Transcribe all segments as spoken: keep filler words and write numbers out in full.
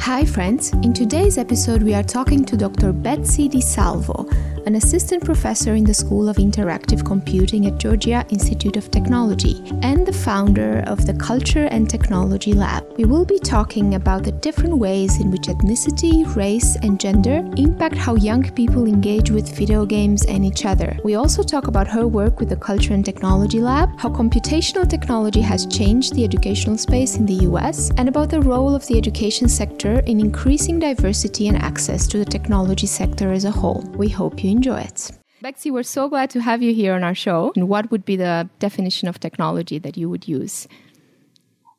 Hi friends, in today's episode we are talking to Doctor Betsy DiSalvo, an assistant professor in the School of Interactive Computing at Georgia Institute of Technology and the founder of the Culture and Technology Lab. We will be talking about the different ways in which ethnicity, race, and gender impact how young people engage with video games and each other. We also talk about her work with the Culture and Technology Lab, how computational technology has changed the educational space in the U S, and about the role of the education sector in increasing diversity and access to the technology sector as a whole. We hope you enjoy it. Betsy, we're so glad to have you here on our show. And what would be the definition of technology that you would use?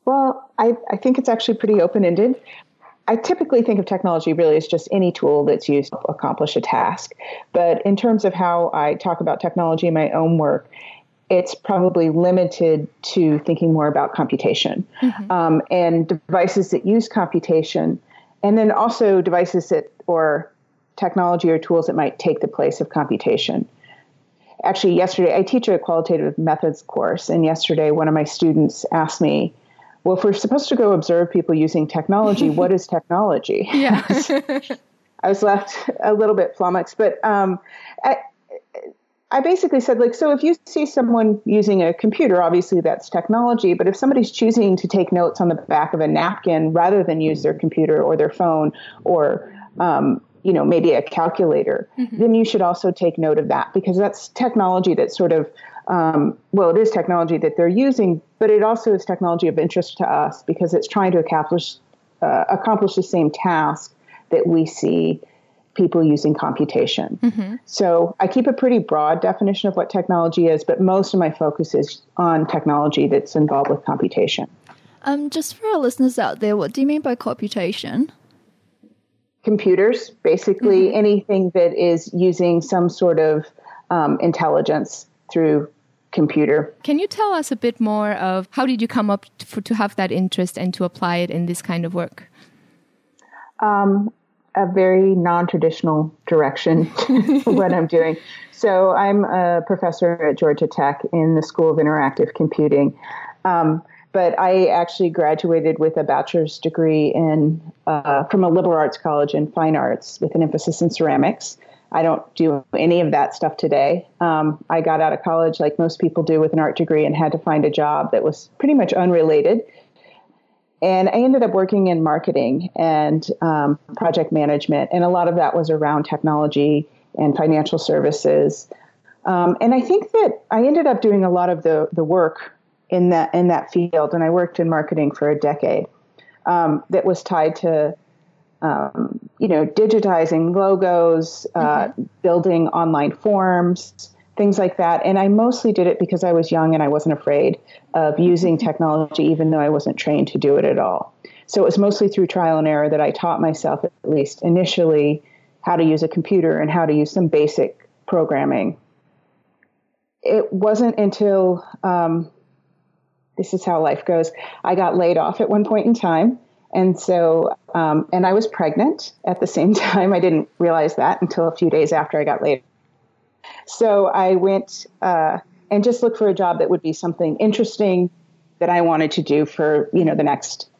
Well, I, I think it's actually pretty open-ended. I typically think of technology really as just any tool that's used to accomplish a task. But in terms of how I talk about technology in my own work, it's probably limited to thinking more about computation mm-hmm. um, and devices that use computation, and then also devices that or technology or tools that might take the place of computation. Actually, yesterday, I teach a qualitative methods course, and yesterday one of my students asked me, well, if we're supposed to go observe people using technology, what is technology? Yeah. I was left a little bit flummoxed, but um, I, I basically said, like, so if you see someone using a computer, obviously that's technology, but if somebody's choosing to take notes on the back of a napkin rather than use their computer or their phone or um you know, maybe a calculator, mm-hmm. then you should also take note of that, because that's technology that sort of, um, well, it is technology that they're using, but it also is technology of interest to us because it's trying to accomplish, uh, accomplish the same task that we see people using computation. Mm-hmm. So I keep a pretty broad definition of what technology is, but most of my focus is on technology that's involved with computation. Um, just for our listeners out there, what do you mean by computation? Computers, basically mm-hmm. anything that is using some sort of um, intelligence through computer. Can you tell us a bit more of how did you come up to, to have that interest and to apply it in this kind of work? Um, a very non-traditional direction to what I'm doing. So I'm a professor at Georgia Tech in the School of Interactive Computing. Um, But I actually graduated with a bachelor's degree in uh, from a liberal arts college in fine arts with an emphasis in ceramics. I don't do any of that stuff today. Um, I got out of college like most people do with an art degree and had to find a job that was pretty much unrelated. And I ended up working in marketing and um, project management. And a lot of that was around technology and financial services. Um, and I think that I ended up doing a lot of the, the work in that in that field, and I worked in marketing for a decade um, that was tied to, um, you know, digitizing logos, uh, mm-hmm. building online forms, things like that. And I mostly did it because I was young and I wasn't afraid of using technology, even though I wasn't trained to do it at all. So it was mostly through trial and error that I taught myself, at least initially, how to use a computer and how to use some basic programming. It wasn't until... Um, This is how life goes. I got laid off at one point in time. And so, um, and I was pregnant at the same time. I didn't realize that until a few days after I got laid off. So I went uh, and just looked for a job that would be something interesting that I wanted to do for, you know, the next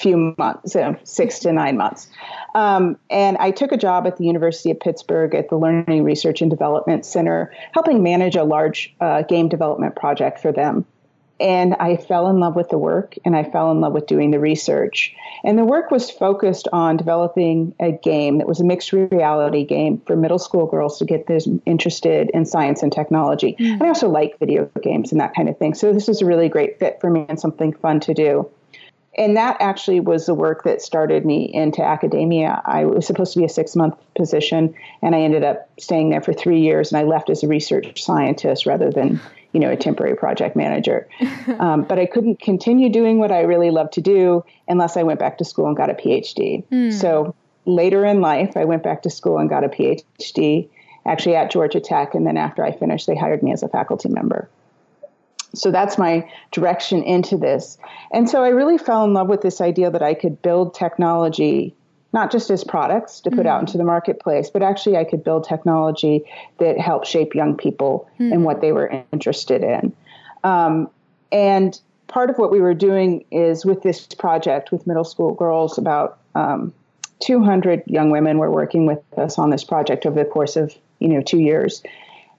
few months, you know, six to nine months. Um, and I took a job at the University of Pittsburgh at the Learning Research and Development Center, helping manage a large uh, game development project for them. And I fell in love with the work, and I fell in love with doing the research. And the work was focused on developing a game that was a mixed reality game for middle school girls to get them interested in science and technology. Mm. And I also like video games and that kind of thing. So this was a really great fit for me and something fun to do. And that actually was the work that started me into academia. I was supposed to be a six-month position, and I ended up staying there for three years, and I left as a research scientist rather than, you know, a temporary project manager. Um, but I couldn't continue doing what I really loved to do unless I went back to school and got a P H D. Mm. So later in life, I went back to school and got a P H D, actually at Georgia Tech. And then after I finished, they hired me as a faculty member. So that's my direction into this. And so I really fell in love with this idea that I could build technology, not just as products to put mm-hmm. out into the marketplace, but actually I could build technology that helped shape young people mm-hmm. and what they were interested in. Um, and part of what we were doing is with this project with middle school girls, about um, two hundred young women were working with us on this project over the course of, you know, two years.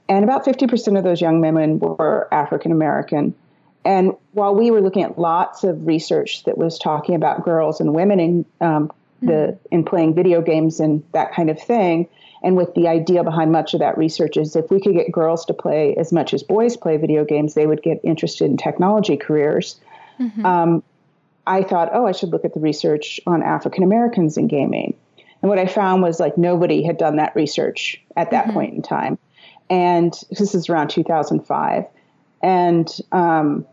And about fifty percent of those young women were African-American. And while we were looking at lots of research that was talking about girls and women in um, mm-hmm. the in playing video games and that kind of thing, and with the idea behind much of that research is if we could get girls to play as much as boys play video games, they would get interested in technology careers. Mm-hmm. Um, I thought, oh, I should look at the research on African-Americans in gaming. And what I found was like nobody had done that research at that mm-hmm. point in time. And this is around two thousand five. And um,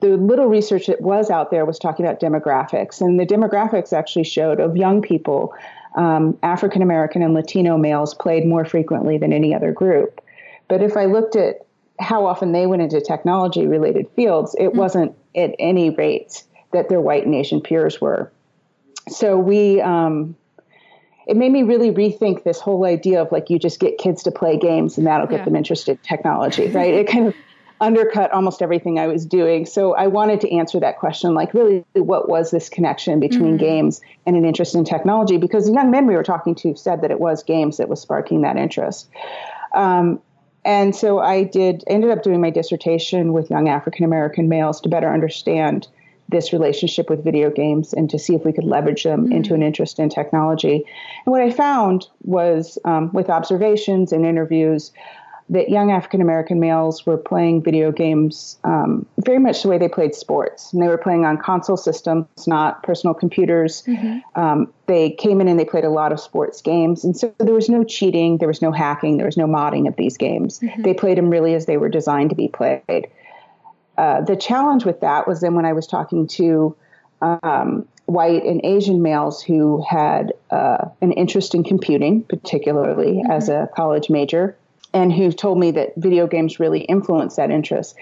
the little research that was out there was talking about demographics. And the demographics actually showed of young people, um, African-American and Latino males played more frequently than any other group. But if I looked at how often they went into technology-related fields, it mm-hmm. wasn't at any rate that their white and Asian peers were. So we... Um, It made me really rethink this whole idea of like you just get kids to play games and that'll get yeah. them interested in technology, right? It kind of undercut almost everything I was doing. So I wanted to answer that question, like really what was this connection between mm-hmm. games and an interest in technology? Because the young men we were talking to said that it was games that was sparking that interest. Um, and so I did ended up doing my dissertation with young African-American males to better understand this relationship with video games and to see if we could leverage them mm-hmm. into an interest in technology. And what I found was um, with observations and interviews that young African-American males were playing video games um, very much the way they played sports. And they were playing on console systems, not personal computers. Mm-hmm. Um, they came in and they played a lot of sports games. And so there was no cheating, there was no hacking, there was no modding of these games. Mm-hmm. They played them really as they were designed to be played. Uh, the challenge with that was then when I was talking to um, white and Asian males who had uh, an interest in computing, particularly mm-hmm. as a college major, and who told me that video games really influenced that interest.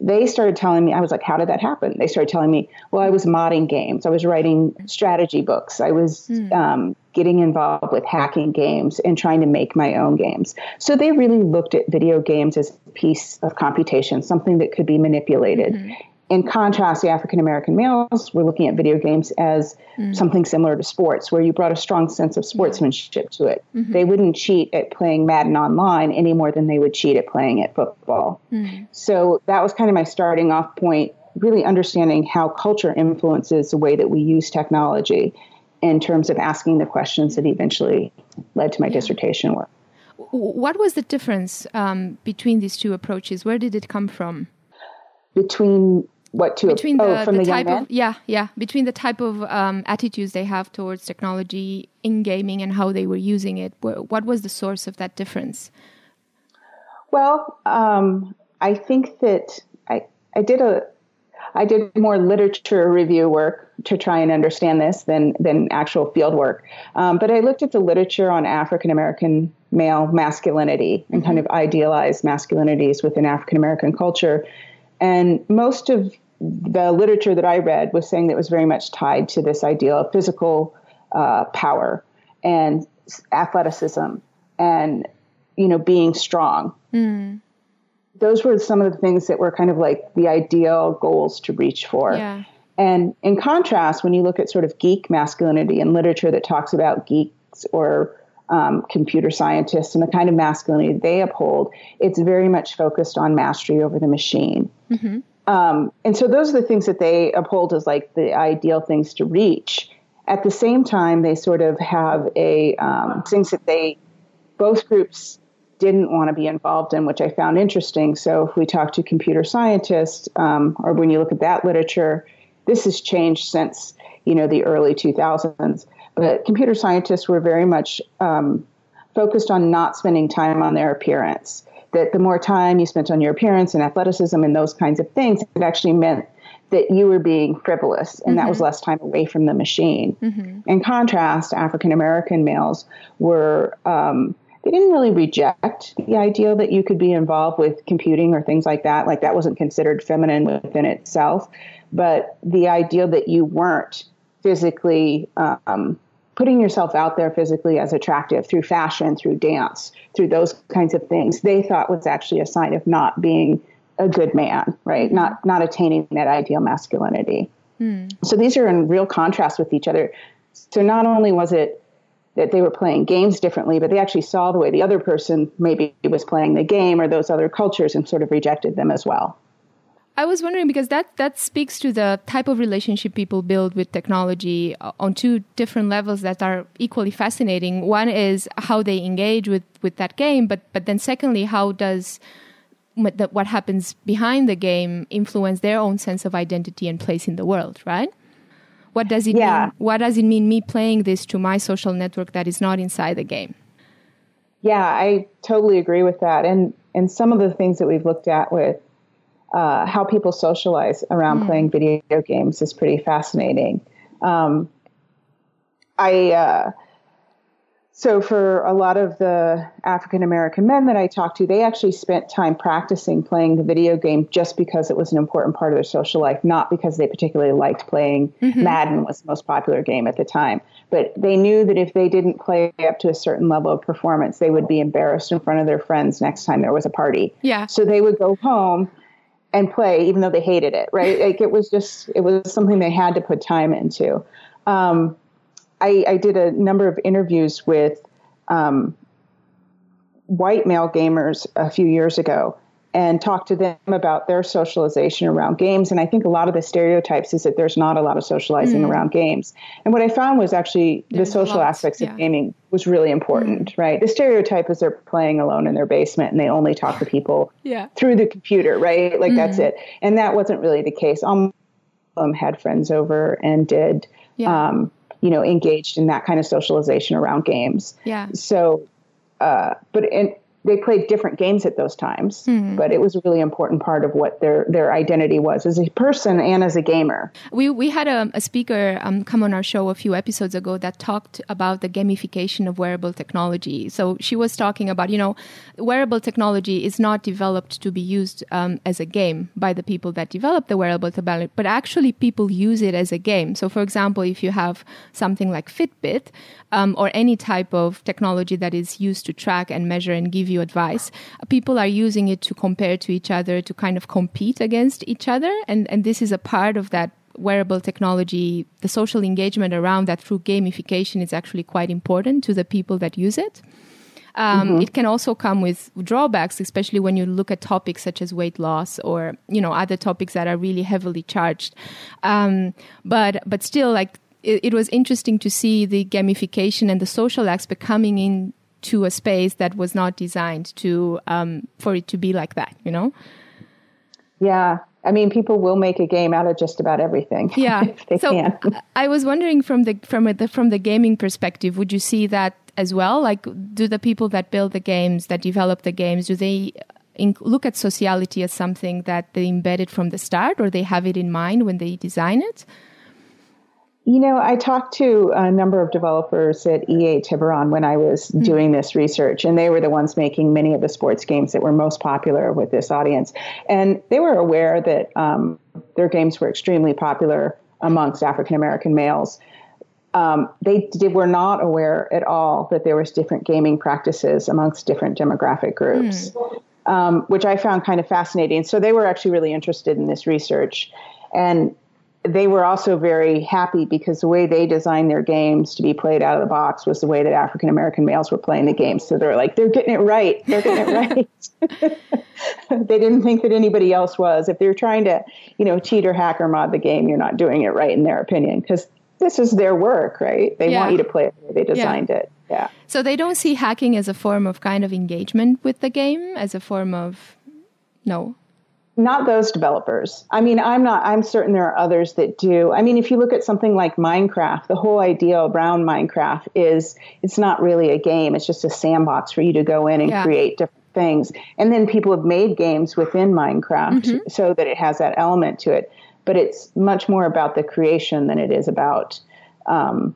They started telling me, I was like, how did that happen? They started telling me, well, I was modding games. I was writing strategy books. I was mm. um, getting involved with hacking games and trying to make my own games. So they really looked at video games as a piece of computation, something that could be manipulated. Mm-hmm. In contrast, the African-American males were looking at video games as mm. something similar to sports, where you brought a strong sense of sportsmanship to it. Mm-hmm. They wouldn't cheat at playing Madden online any more than they would cheat at playing at football. Mm. So that was kind of my starting off point, really understanding how culture influences the way that we use technology in terms of asking the questions that eventually led to my yeah. dissertation work. What was the difference um, between these two approaches? Where did it come from? Between... What to between the, oh, from the, the type young men? of yeah yeah between the type of um, attitudes they have towards technology in gaming and how they were using it. What was the source of that difference? Well, um, I think that I I did a I did more literature review work to try and understand this than than actual field work. Um, but I looked at the literature on African American male masculinity and mm-hmm. kind of idealized masculinities within African American culture. And most of the literature that I read was saying that it was very much tied to this idea of physical uh, power and athleticism and, you know, being strong. Mm. Those were some of the things that were kind of like the ideal goals to reach for. Yeah. And in contrast, when you look at sort of geek masculinity and literature that talks about geeks or Um, computer scientists and the kind of masculinity they uphold, it's very much focused on mastery over the machine. Mm-hmm. Um, and so those are the things that they uphold as like the ideal things to reach. At the same time, they sort of have a um, things that they, both groups didn't want to be involved in, which I found interesting. So if we talk to computer scientists, um, or when you look at that literature, this has changed since, you know, the early two thousands. But computer scientists were very much um, focused on not spending time on their appearance, that the more time you spent on your appearance and athleticism and those kinds of things, it actually meant that you were being frivolous and mm-hmm. that was less time away from the machine. Mm-hmm. In contrast, African American males were, um, they didn't really reject the idea that you could be involved with computing or things like that. Like, that wasn't considered feminine within itself. But the idea that you weren't physically um, putting yourself out there physically as attractive through fashion, through dance, through those kinds of things, they thought was actually a sign of not being a good man, right? Not not attaining that ideal masculinity. Hmm. So these are in real contrast with each other. So not only was it that they were playing games differently, but they actually saw the way the other person maybe was playing the game or those other cultures and sort of rejected them as well. I was wondering, because that, that speaks to the type of relationship people build with technology on two different levels that are equally fascinating. One is how they engage with, with that game, but but then secondly, how does what happens behind the game influence their own sense of identity and place in the world, right? What does it yeah. mean? What does it mean me playing this to my social network that is not inside the game? Yeah, I totally agree with that. And and some of the things that we've looked at with Uh, how people socialize around mm. playing video games is pretty fascinating. Um, I uh, so for a lot of the African American men that I talked to, they actually spent time practicing playing the video game just because it was an important part of their social life, not because they particularly liked playing. Mm-hmm. Madden was the most popular game at the time. But they knew that if they didn't play up to a certain level of performance, they would be embarrassed in front of their friends next time there was a party. Yeah. So they would go home and play, even though they hated it, right? Like, it was just, it was something they had to put time into. Um, I, I did a number of interviews with um, white male gamers a few years ago and talked to them about their socialization around games. And I think a lot of the stereotypes is that there's not a lot of socializing mm. around games. And what I found was actually there's the social lots, aspects yeah. of gaming was really important, mm. right? The stereotype is they're playing alone in their basement and they only talk to people yeah. through the computer, right? Like, mm. that's it. And that wasn't really the case. All of them had friends over and did, yeah. um, you know, engaged in that kind of socialization around games. Yeah. So, uh, but in they played different games at those times, mm-hmm. but it was a really important part of what their, their identity was as a person and as a gamer. We we had a, a speaker um, come on our show a few episodes ago that talked about the gamification of wearable technology. So she was talking about, you know, wearable technology is not developed to be used um, as a game by the people that develop the wearable technology, but actually people use it as a game. So for example, if you have something like Fitbit um, or any type of technology that is used to track and measure and give you advice, people are using it to compare to each other, to kind of compete against each other. And, and this is a part of that wearable technology. The social engagement around that through gamification is actually quite important to the people that use it. Um, mm-hmm. It can also come with drawbacks, especially when you look at topics such as weight loss or, you know, other topics that are really heavily charged. Um, but, but still, like, it, it was interesting to see the gamification and the social aspect coming in to a space that was not designed to um, for it to be like that, you know? Yeah. I mean, people will make a game out of just about everything. Yeah. If they so can. I was wondering from the from the from the gaming perspective, would you see that as well? Like, do the people that build the games, that develop the games, do they in, look at sociality as something that they embedded from the start, or they have it in mind when they design it? You know, I talked to a number of developers at E A Tiburon when I was mm-hmm. doing this research, and they were the ones making many of the sports games that were most popular with this audience. And they were aware that um, their games were extremely popular amongst African-American males. Um, they did, were not aware at all that there was different gaming practices amongst different demographic groups, mm. um, which I found kind of fascinating. So they were actually really interested in this research. And they were also very happy because the way they designed their games to be played out of the box was the way that African American males were playing the game. So they're like, they're getting it right. They're getting it right. They didn't think that anybody else was. If they're trying to, you know, cheat or hack or mod the game, you're not doing it right in their opinion, because this is their work, right? They yeah. want you to play it the way they designed yeah. it. Yeah. So they don't see hacking as a form of kind of engagement with the game, as a form of, no. Not those developers. I mean, I'm not, I'm certain there are others that do. I mean, if you look at something like Minecraft, the whole idea around Minecraft is it's not really a game. It's just a sandbox for you to go in and yeah. create different things. And then people have made games within Minecraft mm-hmm. so that it has that element to it. But it's much more about the creation than it is about um,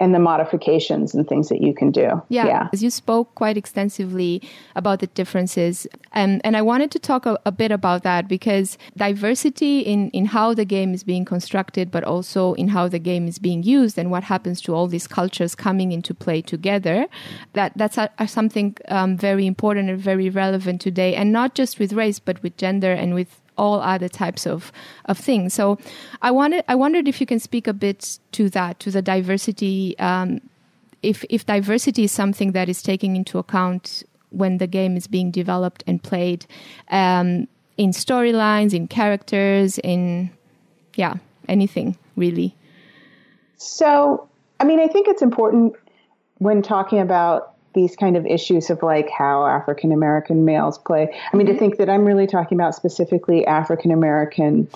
and the modifications and things that you can do. Yeah, yeah. As you spoke quite extensively about the differences. Um, and I wanted to talk a, a bit about that, because diversity in, in how the game is being constructed, but also in how the game is being used and what happens to all these cultures coming into play together, that that's a, a something um, very important and very relevant today. And not just with race, but with gender and with all other types of, of things. So I wanted, I wondered if you can speak a bit to that, to the diversity, um, if, if diversity is something that is taken into account when the game is being developed and played, um, in storylines, in characters, in, yeah, anything really. So, I mean, I think it's important when talking about these kind of issues of like how African-American males play. I mean, mm-hmm. to think that I'm really talking about specifically African-American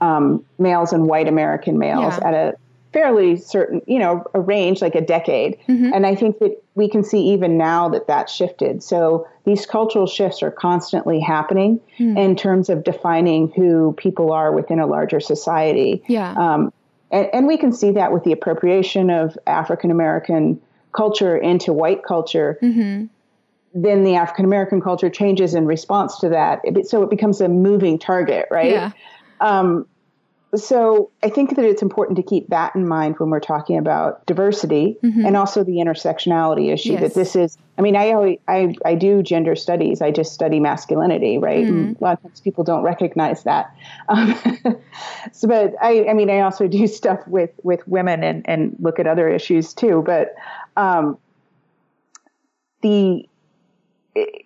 um, males and white American males yeah. at a fairly certain, you know, a range, like a decade. Mm-hmm. And I think that we can see even now that that shifted. So these cultural shifts are constantly happening mm-hmm. in terms of defining who people are within a larger society. Yeah. Um, and, and we can see that with the appropriation of African-American culture into white culture, mm-hmm. then the African-American culture changes in response to that. It, so it becomes a moving target, right? Yeah. Um, so I think that it's important to keep that in mind when we're talking about diversity mm-hmm. and also the intersectionality issue yes. that this is, I mean, I, always, I, I do gender studies. I just study masculinity, right? Mm-hmm. And a lot of times people don't recognize that. Um, so, but I, I mean, I also do stuff with, with women and, and look at other issues too, but Um, the it,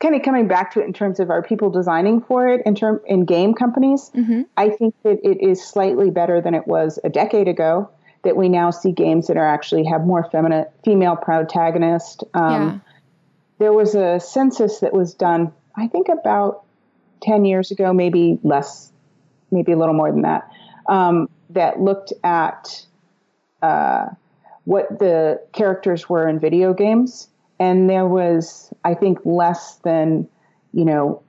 kind of coming back to it in terms of our people designing for it in term in game companies, mm-hmm. I think that it is slightly better than it was a decade ago. That we now see games that are actually have more feminine female protagonists. Um, yeah. There was a census that was done, I think, about ten years ago, maybe less, maybe a little more than that. Um, that looked at. Uh, what the characters were in video games. And there was, I think, less than, you know,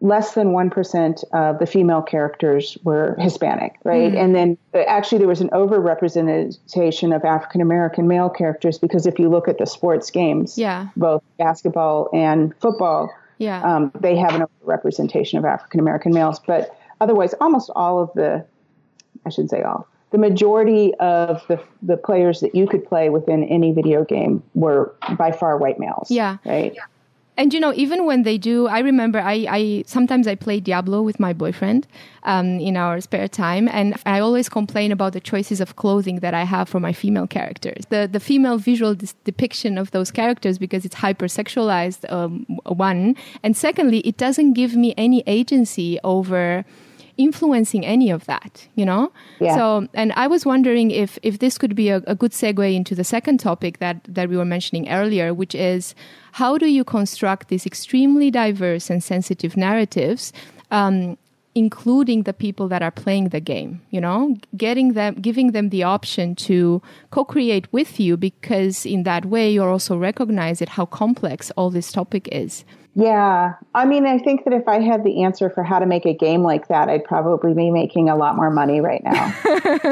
less than one percent of the female characters were Hispanic, right? Mm-hmm. And then actually there was an overrepresentation of African-American male characters, because if you look at the sports games, yeah. both basketball and football, yeah. um, they have an overrepresentation of African-American males. But otherwise, almost all of the, I shouldn't say all, the majority of the the players that you could play within any video game were by far white males. Yeah. Right. Yeah. And, you know, even when they do, I remember I, I sometimes I play Diablo with my boyfriend um, in our spare time. And I always complain about the choices of clothing that I have for my female characters. The the female visual dis- depiction of those characters, because it's hypersexualized, um, one. And secondly, it doesn't give me any agency over influencing any of that, you know? Yeah. So, and I was wondering if, if this could be a, a good segue into the second topic that, that we were mentioning earlier, which is how do you construct these extremely diverse and sensitive narratives, um, including the people that are playing the game, you know, getting them, giving them the option to co-create with you, because in that way you're also recognizing how complex all this topic is. Yeah. I mean, I think that if I had the answer for how to make a game like that, I'd probably be making a lot more money right now.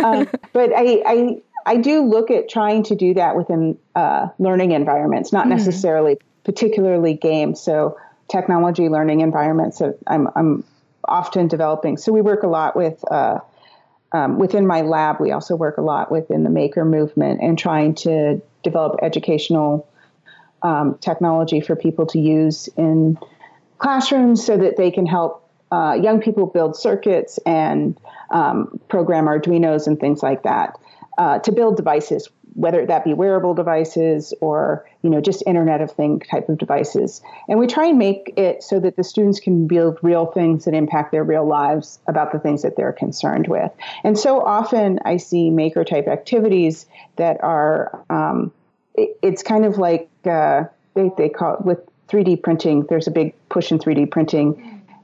um, but I, I, I do look at trying to do that within uh, learning environments, not mm-hmm. necessarily particularly games. So technology learning environments that I'm, I'm often developing. So we work a lot with, uh, um, within my lab, we also work a lot within the maker movement and trying to develop educational Um, technology for people to use in classrooms so that they can help uh, young people build circuits and um, program Arduinos and things like that uh, to build devices, whether that be wearable devices or, you know, just Internet of Things type of devices. And we try and make it so that the students can build real things that impact their real lives about the things that they're concerned with. And so often I see maker type activities that are um, it's kind of like uh, they, they call it with three D printing. There's a big push in three D printing.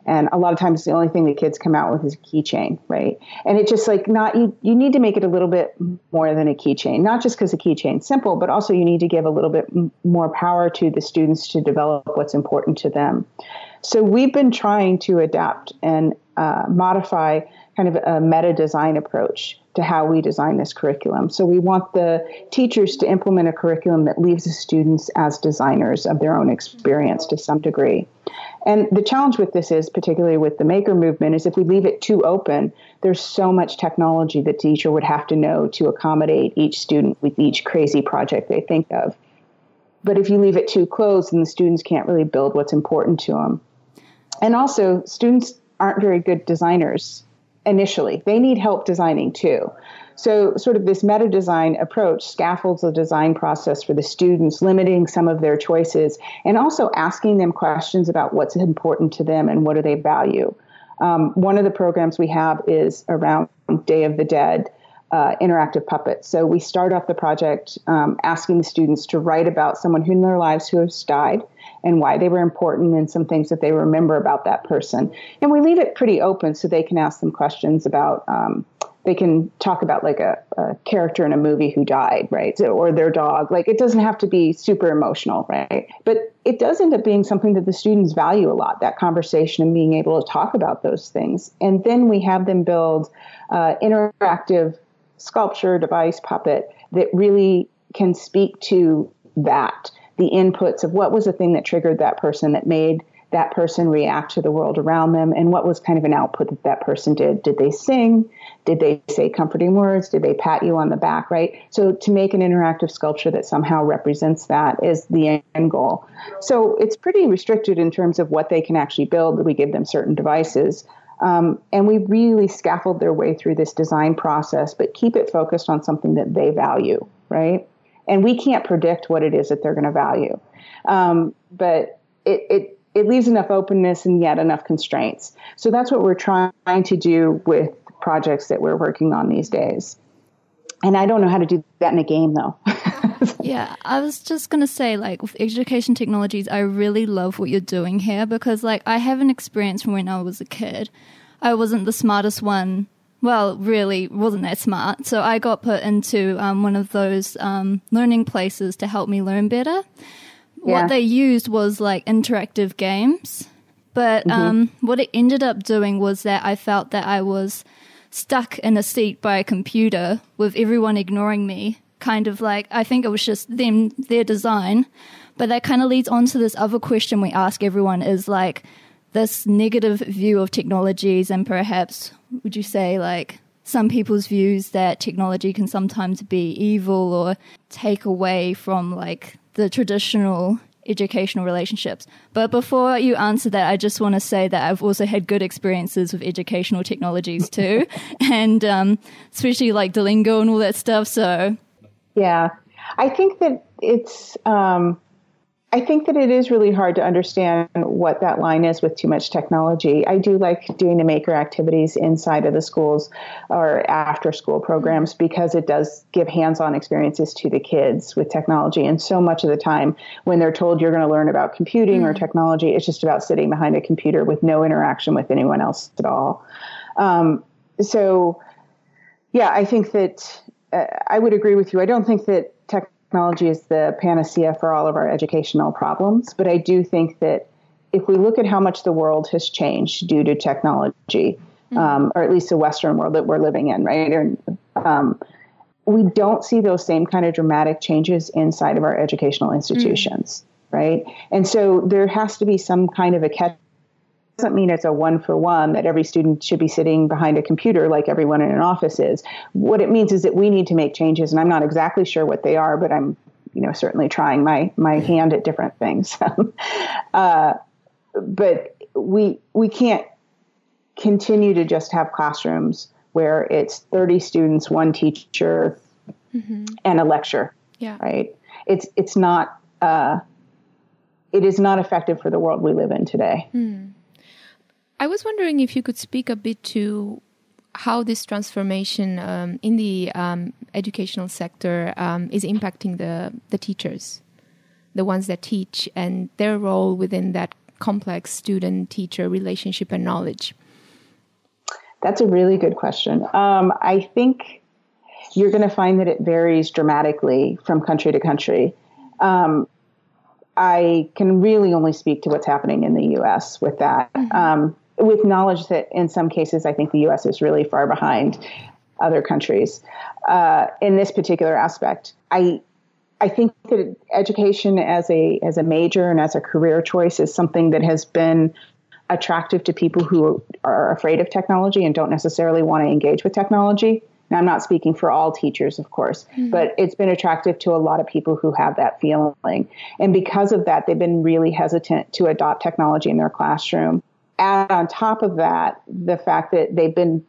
And a lot of times the only thing the kids come out with is a keychain, right? And it's just like not, you, you need to make it a little bit more than a keychain, not just because a keychain's simple, but also you need to give a little bit m- more power to the students to develop what's important to them. So we've been trying to adapt and uh, modify kind of a meta-design approach to how we design this curriculum. So we want the teachers to implement a curriculum that leaves the students as designers of their own experience to some degree. And the challenge with this is, particularly with the maker movement, is if we leave it too open, there's so much technology the teacher would have to know to accommodate each student with each crazy project they think of. But if you leave it too closed, then the students can't really build what's important to them. And also, students aren't very good designers initially. They need help designing too. So sort of this meta-design approach scaffolds the design process for the students, limiting some of their choices, and also asking them questions about what's important to them and what do they value. Um, one of the programs we have is around Day of the Dead uh, interactive puppets. So we start off the project um, asking the students to write about someone who in their lives who has died and why they were important and some things that they remember about that person. And we leave it pretty open so they can ask them questions about, um, they can talk about like a, a character in a movie who died, right? So, or their dog. Like it doesn't have to be super emotional, right? But it does end up being something that the students value a lot, that conversation and being able to talk about those things. And then we have them build uh, interactive sculpture, device, puppet that really can speak to that. The inputs of what was the thing that triggered that person that made that person react to the world around them, and what was kind of an output that that person did. Did they sing? Did they say comforting words? Did they pat you on the back, right? So to make an interactive sculpture that somehow represents that is the end goal. So it's pretty restricted in terms of what they can actually build. We give them certain devices. Um, and we really scaffold their way through this design process, but keep it focused on something that they value, right? And we can't predict what it is that they're going to value. Um, but it, it, it leaves enough openness and yet enough constraints. So that's what we're trying to do with projects that we're working on these days. And I don't know how to do that in a game, though. Yeah, I was just going to say, like, with education technologies, I really love what you're doing here because, like, I have an experience from when I was a kid. I wasn't the smartest one. Well, really wasn't that smart. So I got put into um, one of those um, learning places to help me learn better. Yeah. What they used was like interactive games. But mm-hmm. um, what it ended up doing was that I felt that I was stuck in a seat by a computer with everyone ignoring me. Kind of like, I think it was just them, their design. But that kind of leads on to this other question we ask everyone is like, this negative view of technologies and perhaps, would you say, like some people's views that technology can sometimes be evil or take away from like the traditional educational relationships. But before you answer that, I just want to say that I've also had good experiences with educational technologies too, and um, especially like Duolingo and all that stuff. So, yeah, I think that it's... Um... I think that it is really hard to understand what that line is with too much technology. I do like doing the maker activities inside of the schools or after school programs because it does give hands-on experiences to the kids with technology. And so much of the time when they're told you're going to learn about computing or technology, it's just about sitting behind a computer with no interaction with anyone else at all. Um, so, yeah, I think that uh, I would agree with you. I don't think that technology... Technology is the panacea for all of our educational problems, but I do think that if we look at how much the world has changed due to technology, mm-hmm. um, or at least the Western world that we're living in, right? And, um, we don't see those same kind of dramatic changes inside of our educational institutions, mm-hmm. right? And so there has to be some kind of a catch. Doesn't mean it's a one for one that every student should be sitting behind a computer like everyone in an office is. What it means is that we need to make changes, and I'm not exactly sure what they are, but I'm, you know, certainly trying my my hand at different things. uh, but we we can't continue to just have classrooms where it's thirty students, one teacher, mm-hmm. and a lecture. Yeah, right. It's it's not uh, it is not effective for the world we live in today. Mm. I was wondering if you could speak a bit to how this transformation um, in the um, educational sector um, is impacting the, the teachers, the ones that teach, and their role within that complex student-teacher relationship and knowledge. That's a really good question. Um, I think you're going to find that it varies dramatically from country to country. Um, I can really only speak to what's happening in the U S with that. Mm-hmm. Um, with knowledge that in some cases I think the U S is really far behind other countries uh, in this particular aspect. I I think that education as a as a major and as a career choice is something that has been attractive to people who are afraid of technology and don't necessarily want to engage with technology. Now, I'm not speaking for all teachers, of course, mm-hmm. but it's been attractive to a lot of people who have that feeling. And because of that, they've been really hesitant to adopt technology in their classroom. Add on top of that, the fact that they've been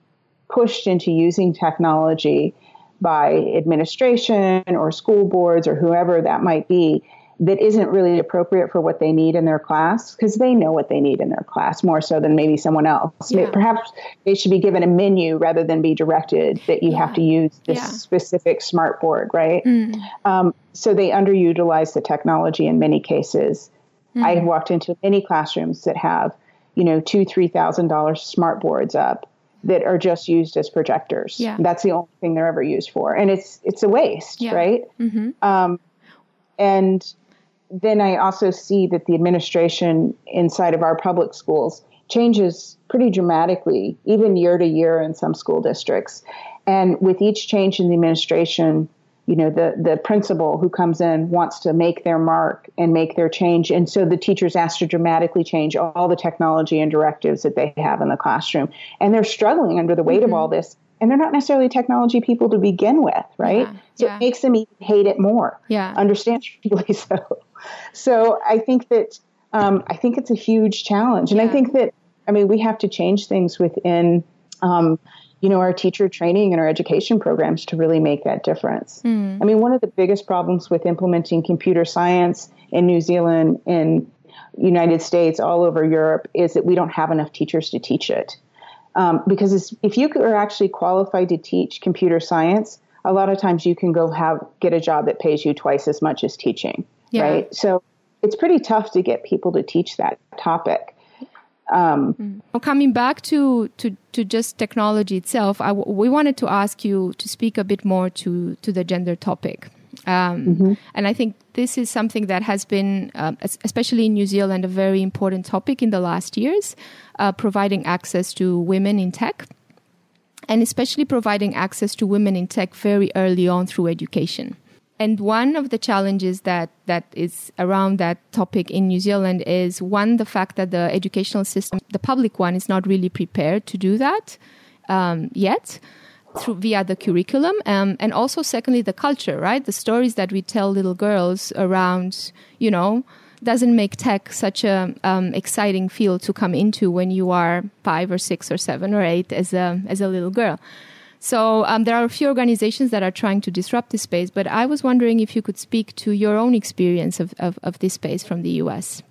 pushed into using technology by administration or school boards or whoever that might be, that isn't really appropriate for what they need in their class, because they know what they need in their class more so than maybe someone else. Yeah. Perhaps they should be given a menu rather than be directed that you yeah. have to use this yeah. specific smart board, right? Mm. Um, so they underutilize the technology in many cases. Mm. I walked into many classrooms that have, you know, two, three thousand dollars smart boards up that are just used as projectors. Yeah. That's the only thing they're ever used for. And it's it's a waste, yeah. right? Mm-hmm. Um, and then I also see that the administration inside of our public schools changes pretty dramatically, even year to year in some school districts. And with each change in the administration, you know, the, the principal who comes in wants to make their mark and make their change. And so the teachers ask to dramatically change all the technology and directives that they have in the classroom. And they're struggling under the weight mm-hmm. of all this. And they're not necessarily technology people to begin with, right? Yeah, so yeah. it makes them even hate it more, yeah. understandably so. So I think that um, I think it's a huge challenge. And yeah. I think that, I mean, we have to change things within, um, you know, our teacher training and our education programs to really make that difference. Mm. I mean, one of the biggest problems with implementing computer science in New Zealand, in United States, all over Europe, is that we don't have enough teachers to teach it. Um, because it's, if you are actually qualified to teach computer science, a lot of times you can go have get a job that pays you twice as much as teaching, yeah. right? So it's pretty tough to get people to teach that topic. Um, well, coming back to, to, to just technology itself, I, we wanted to ask you to speak a bit more to, to the gender topic. Um, mm-hmm. And I think this is something that has been, um, especially in New Zealand, a very important topic in the last years, uh, providing access to women in tech, and especially providing access to women in tech very early on through education. And one of the challenges that, that is around that topic in New Zealand is, one, the fact that the educational system, the public one, is not really prepared to do that um, yet. Through via the curriculum, um, and also secondly the culture, right? The stories that we tell little girls around, you know, doesn't make tech such a um, exciting field to come into when you are five or six or seven or eight as a as a little girl. So um, there are a few organizations that are trying to disrupt this space, but I was wondering if you could speak to your own experience of of, of this space from the U S.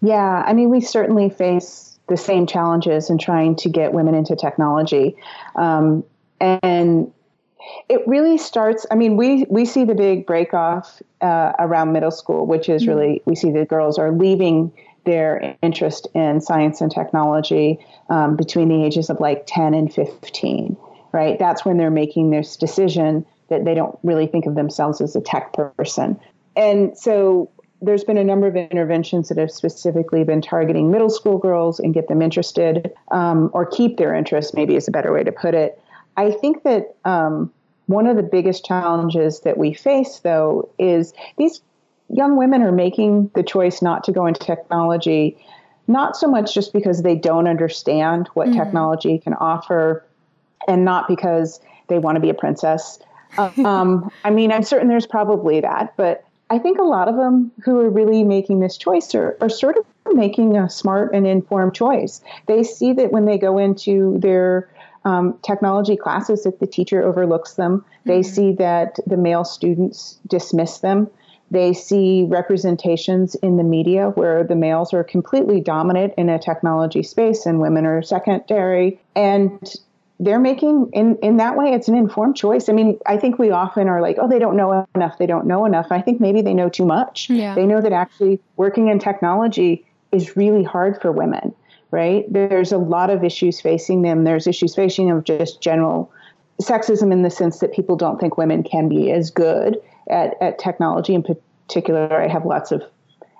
Yeah, I mean, we certainly face the same challenges in trying to get women into technology. Um, And it really starts, I mean, we, we see the big break off uh, around middle school, which is really, we see the girls are leaving their interest in science and technology um, between the ages of like ten and fifteen, right? That's when they're making this decision that they don't really think of themselves as a tech person. And so there's been a number of interventions that have specifically been targeting middle school girls and get them interested um, or keep their interest, maybe is a better way to put it. I think that um, one of the biggest challenges that we face, though, is these young women are making the choice not to go into technology, not so much just because they don't understand what mm. technology can offer, and not because they want to be a princess. Um, I mean, I'm certain there's probably that, but I think a lot of them who are really making this choice are, are sort of making a smart and informed choice. They see that when they go into their Um, technology classes that the teacher overlooks them. They mm-hmm. see that the male students dismiss them. They see representations in the media where the males are completely dominant in a technology space and women are secondary. And they're making, in, in that way, it's an informed choice. I mean, I think we often are like, oh, they don't know enough. They don't know enough. I think maybe they know too much. Yeah. They know that actually working in technology is really hard for women. Right? There's a lot of issues facing them. There's issues facing them of just general sexism in the sense that people don't think women can be as good at, at technology in particular. I have lots of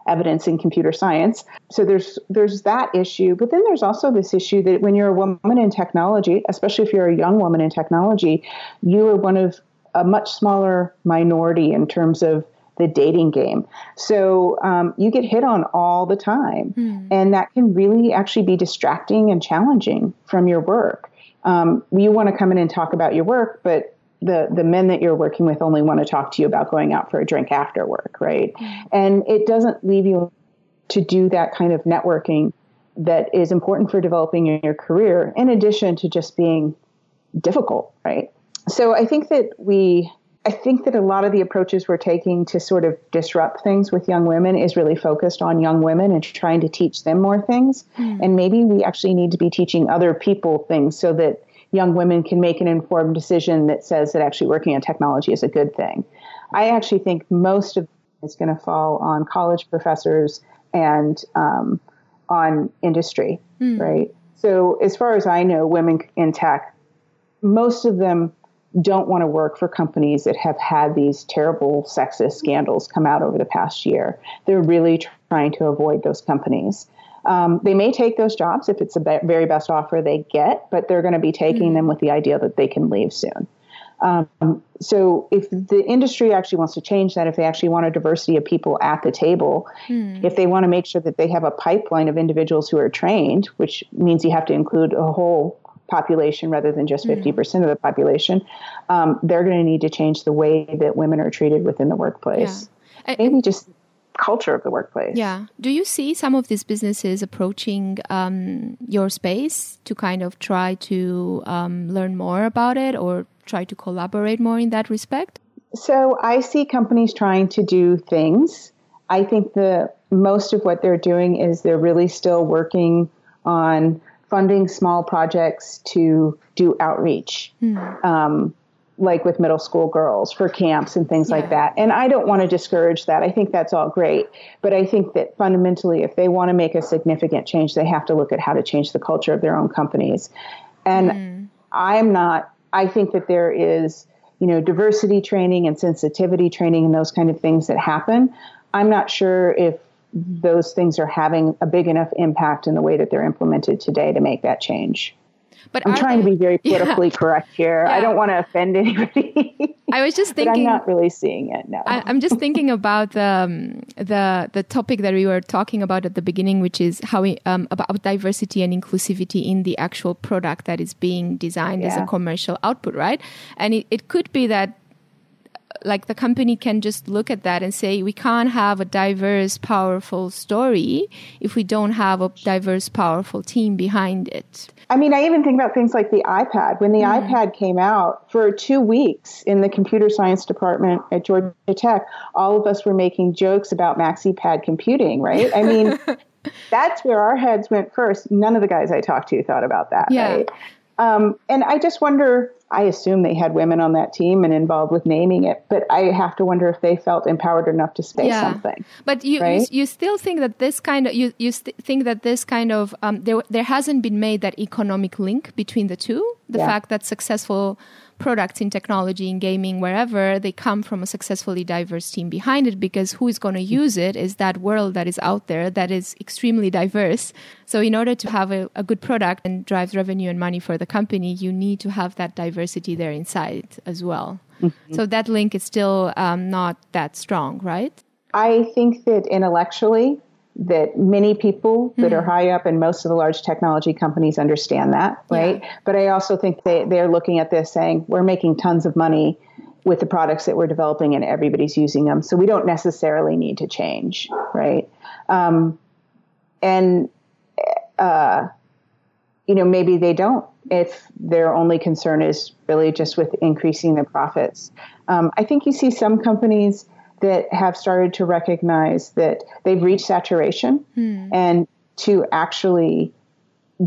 evidence in computer science. So there's there's that issue. But then there's also this issue that when you're a woman in technology, especially if you're a young woman in technology, you are one of a much smaller minority in terms of the dating game. So um, you get hit on all the time. Mm. And that can really actually be distracting and challenging from your work. Um, you want to come in and talk about your work, but the the men that you're working with only want to talk to you about going out for a drink after work, right? Mm. And it doesn't leave you to do that kind of networking that is important for developing your career, in addition to just being difficult, right? So I think that we... I think that a lot of the approaches we're taking to sort of disrupt things with young women is really focused on young women and trying to teach them more things. Mm. And maybe we actually need to be teaching other people things so that young women can make an informed decision that says that actually working on technology is a good thing. I actually think most of it is going to fall on college professors and um, on industry, mm. right? So as far as I know, women in tech, most of them don't want to work for companies that have had these terrible sexist scandals come out over the past year. They're really trying to avoid those companies. Um, they may take those jobs if it's the very best offer they get, but they're going to be taking mm-hmm. them with the idea that they can leave soon. Um, so if the industry actually wants to change that, if they actually want a diversity of people at the table, mm. if they want to make sure that they have a pipeline of individuals who are trained, which means you have to include a whole population rather than just fifty percent mm. of the population, um, they're going to need to change the way that women are treated within the workplace. Yeah. Maybe I, just culture of the workplace. Yeah. Do you see some of these businesses approaching um, your space to kind of try to um, learn more about it or try to collaborate more in that respect? So I see companies trying to do things. I think the most of what they're doing is they're really still working on funding small projects to do outreach, mm. um, like with middle school girls for camps and things yeah. like that. And I don't want to discourage that. I think that's all great. But I think that fundamentally, if they want to make a significant change, they have to look at how to change the culture of their own companies. And mm. I'm not, I think that there is, you know, diversity training and sensitivity training and those kind of things that happen. I'm not sure if those things are having a big enough impact in the way that they're implemented today to make that change. But I'm trying they, to be very politically yeah. correct here. Yeah. I don't want to offend anybody. I was just thinking. But I'm not really seeing it. No, I, I'm just thinking about the um, the the topic that we were talking about at the beginning, which is how we, um, about diversity and inclusivity in the actual product that is being designed yeah. as a commercial output, right? And it, it could be that, like, the company can just look at that and say, we can't have a diverse, powerful story if we don't have a diverse, powerful team behind it. I mean, I even think about things like the iPad. When the mm. iPad came out, for two weeks in the computer science department at Georgia Tech, all of us were making jokes about maxipad computing, right? I mean, that's where our heads went first. None of the guys I talked to thought about that, yeah. right? Um, and I just wonder, I assume they had women on that team and involved with naming it, but I have to wonder if they felt empowered enough to say yeah. something. But you, right? you you still think that this kind of you you st- think that this kind of um, there there hasn't been made that economic link between the two. The yeah. fact that successful products in technology, in gaming, wherever, they come from a successfully diverse team behind it, because who is going to use it is that world that is out there that is extremely diverse. So in order to have a, a good product and drives revenue and money for the company, you need to have that diversity there inside as well. Mm-hmm. So that link is still um, not that strong, right? I think that intellectually, that many people mm-hmm. that are high up in most of the large technology companies understand that, right? Yeah. But I also think they, they're looking at this saying, we're making tons of money with the products that we're developing and everybody's using them, so we don't necessarily need to change, right? Um, and, uh, you know, maybe they don't if their only concern is really just with increasing the profits. Um, I think you see some companies that have started to recognize that they've reached saturation mm. and to actually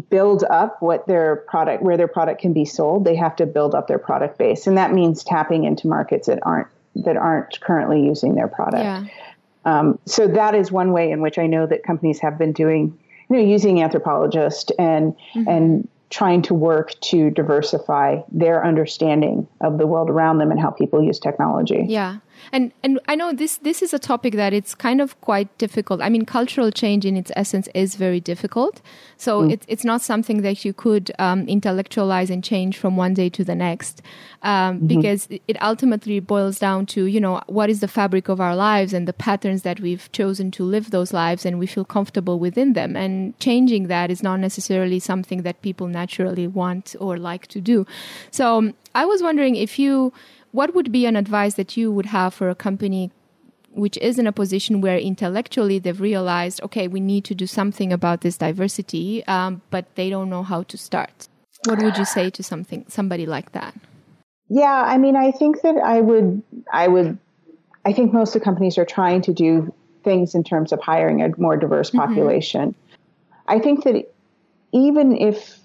build up what their product, where their product can be sold, they have to build up their product base. And that means tapping into markets that aren't, that aren't currently using their product. Yeah. Um, so that is one way in which I know that companies have been doing, you know, using anthropologists and, mm-hmm. and trying to work to diversify their understanding of the world around them and how people use technology. Yeah. And and I know this this is a topic that it's kind of quite difficult. I mean, cultural change in its essence is very difficult. So mm. it's it's not something that you could um, intellectualize and change from one day to the next, um, mm-hmm. because it ultimately boils down to, you know, what is the fabric of our lives and the patterns that we've chosen to live those lives, and we feel comfortable within them. And changing that is not necessarily something that people naturally want or like to do. So um, I was wondering if you... what would be an advice that you would have for a company which is in a position where intellectually they've realized, okay, we need to do something about this diversity, um, but they don't know how to start? What would you say to something somebody like that? Yeah, I mean, I think that I would, I would, I think most of the companies are trying to do things in terms of hiring a more diverse mm-hmm. population. I think that even if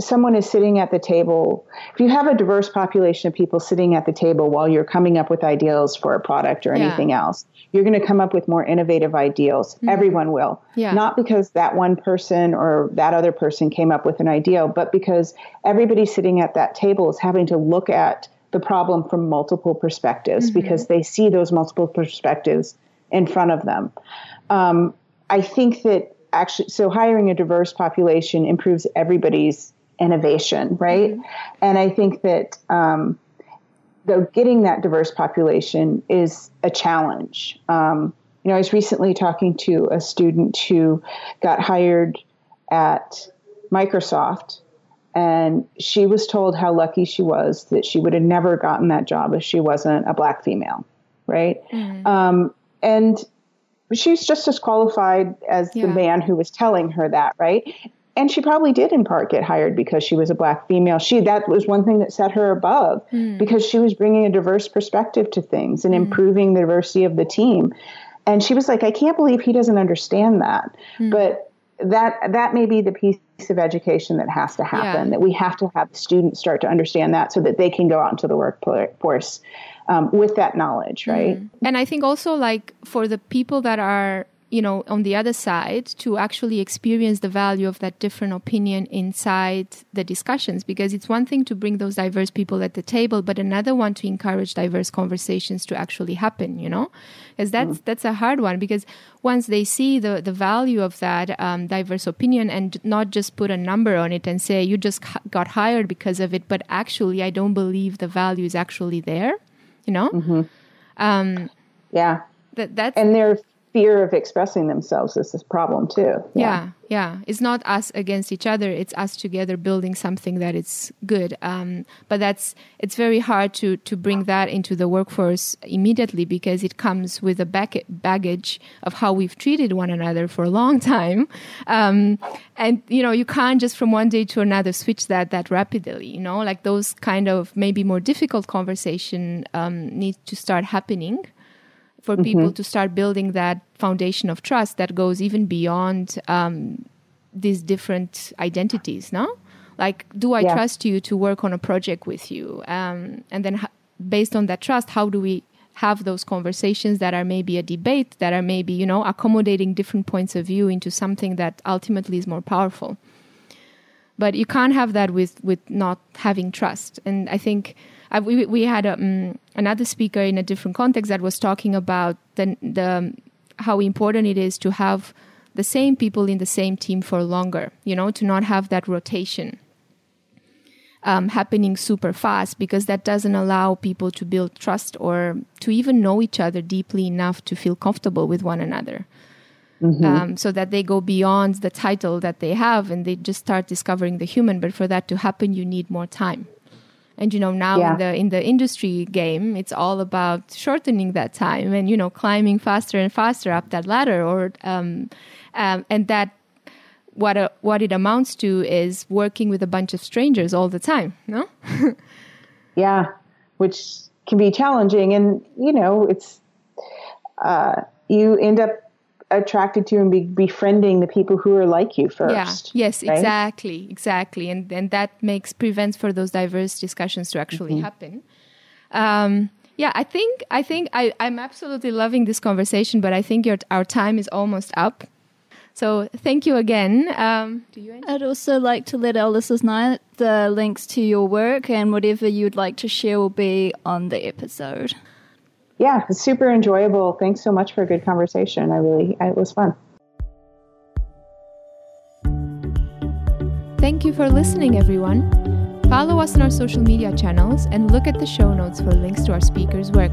someone is sitting at the table, if you have a diverse population of people sitting at the table while you're coming up with ideals for a product or yeah. anything else, you're going to come up with more innovative ideals. Mm-hmm. Everyone will. Yeah. Not because that one person or that other person came up with an idea, but because everybody sitting at that table is having to look at the problem from multiple perspectives mm-hmm. because they see those multiple perspectives in front of them. Um, I think that actually, so hiring a diverse population improves everybody's innovation, right? Mm-hmm. And I think that um, though getting that diverse population is a challenge. Um, you know, I was recently talking to a student who got hired at Microsoft, and she was told how lucky she was that she would have never gotten that job if she wasn't a black female, right? Mm-hmm. Um, and she's just as qualified as yeah. the man who was telling her that, right? And she probably did in part get hired because she was a black female. She, that was one thing that set her above mm. because she was bringing a diverse perspective to things and mm. improving the diversity of the team. And she was like, I can't believe he doesn't understand that. Mm. But that, that may be the piece of education that has to happen, yeah. that we have to have students start to understand that so that they can go out into the workforce um, with that knowledge, right? Mm. And I think also, like, for the people that are, you know, on the other side, to actually experience the value of that different opinion inside the discussions, because it's one thing to bring those diverse people at the table, but another one to encourage diverse conversations to actually happen, you know, because that's, mm. that's a hard one, because once they see the, the value of that um, diverse opinion and not just put a number on it and say, you just got hired because of it, but actually, I don't believe the value is actually there, you know? Mm-hmm. Um, yeah. That, that's, and there's fear of expressing themselves is this problem too. Yeah. yeah, yeah. It's not us against each other. It's us together building something that is good. Um, but that's it's very hard to to bring that into the workforce immediately, because it comes with a back, baggage of how we've treated one another for a long time. Um, and, you know, you can't just from one day to another switch that that rapidly, you know, like those kind of maybe more difficult conversation um, need to start happening for people mm-hmm. to start building that foundation of trust that goes even beyond um, these different identities, no? Like, do I yeah. trust you to work on a project with you? Um, and then ha- based on that trust, how do we have those conversations that are maybe a debate, that are maybe, you know, accommodating different points of view into something that ultimately is more powerful? But you can't have that with, with not having trust. And I think I, we we had a, um, another speaker in a different context that was talking about the, the how important it is to have the same people in the same team for longer, you know, to not have that rotation um, happening super fast, because that doesn't allow people to build trust or to even know each other deeply enough to feel comfortable with one another. Mm-hmm. Um, so that they go beyond the title that they have and they just start discovering the human. But for that to happen, you need more time. And, you know, now yeah. in the in the industry game, it's all about shortening that time and, you know, climbing faster and faster up that ladder. Or um, um, and that what a, what it amounts to is working with a bunch of strangers all the time. No. yeah, which can be challenging, and you know, it's uh, you end up attracted to and be befriending the people who are like you first. Yeah. Yes, right? exactly, exactly. And and that makes prevents for those diverse discussions to actually mm-hmm. happen. Um, yeah, I think I think I, I'm absolutely loving this conversation, but I think your, our time is almost up. So thank you again. Um, do you I'd also like to let our listeners know the links to your work and whatever you'd like to share will be on the episode. yeah, it's super enjoyable. Thanks so much for a good conversation. I really, it was fun. Thank you for listening, everyone. Follow us on our social media channels and look at the show notes for links to our speakers' work.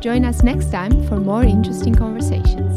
Join us next time for more interesting conversations.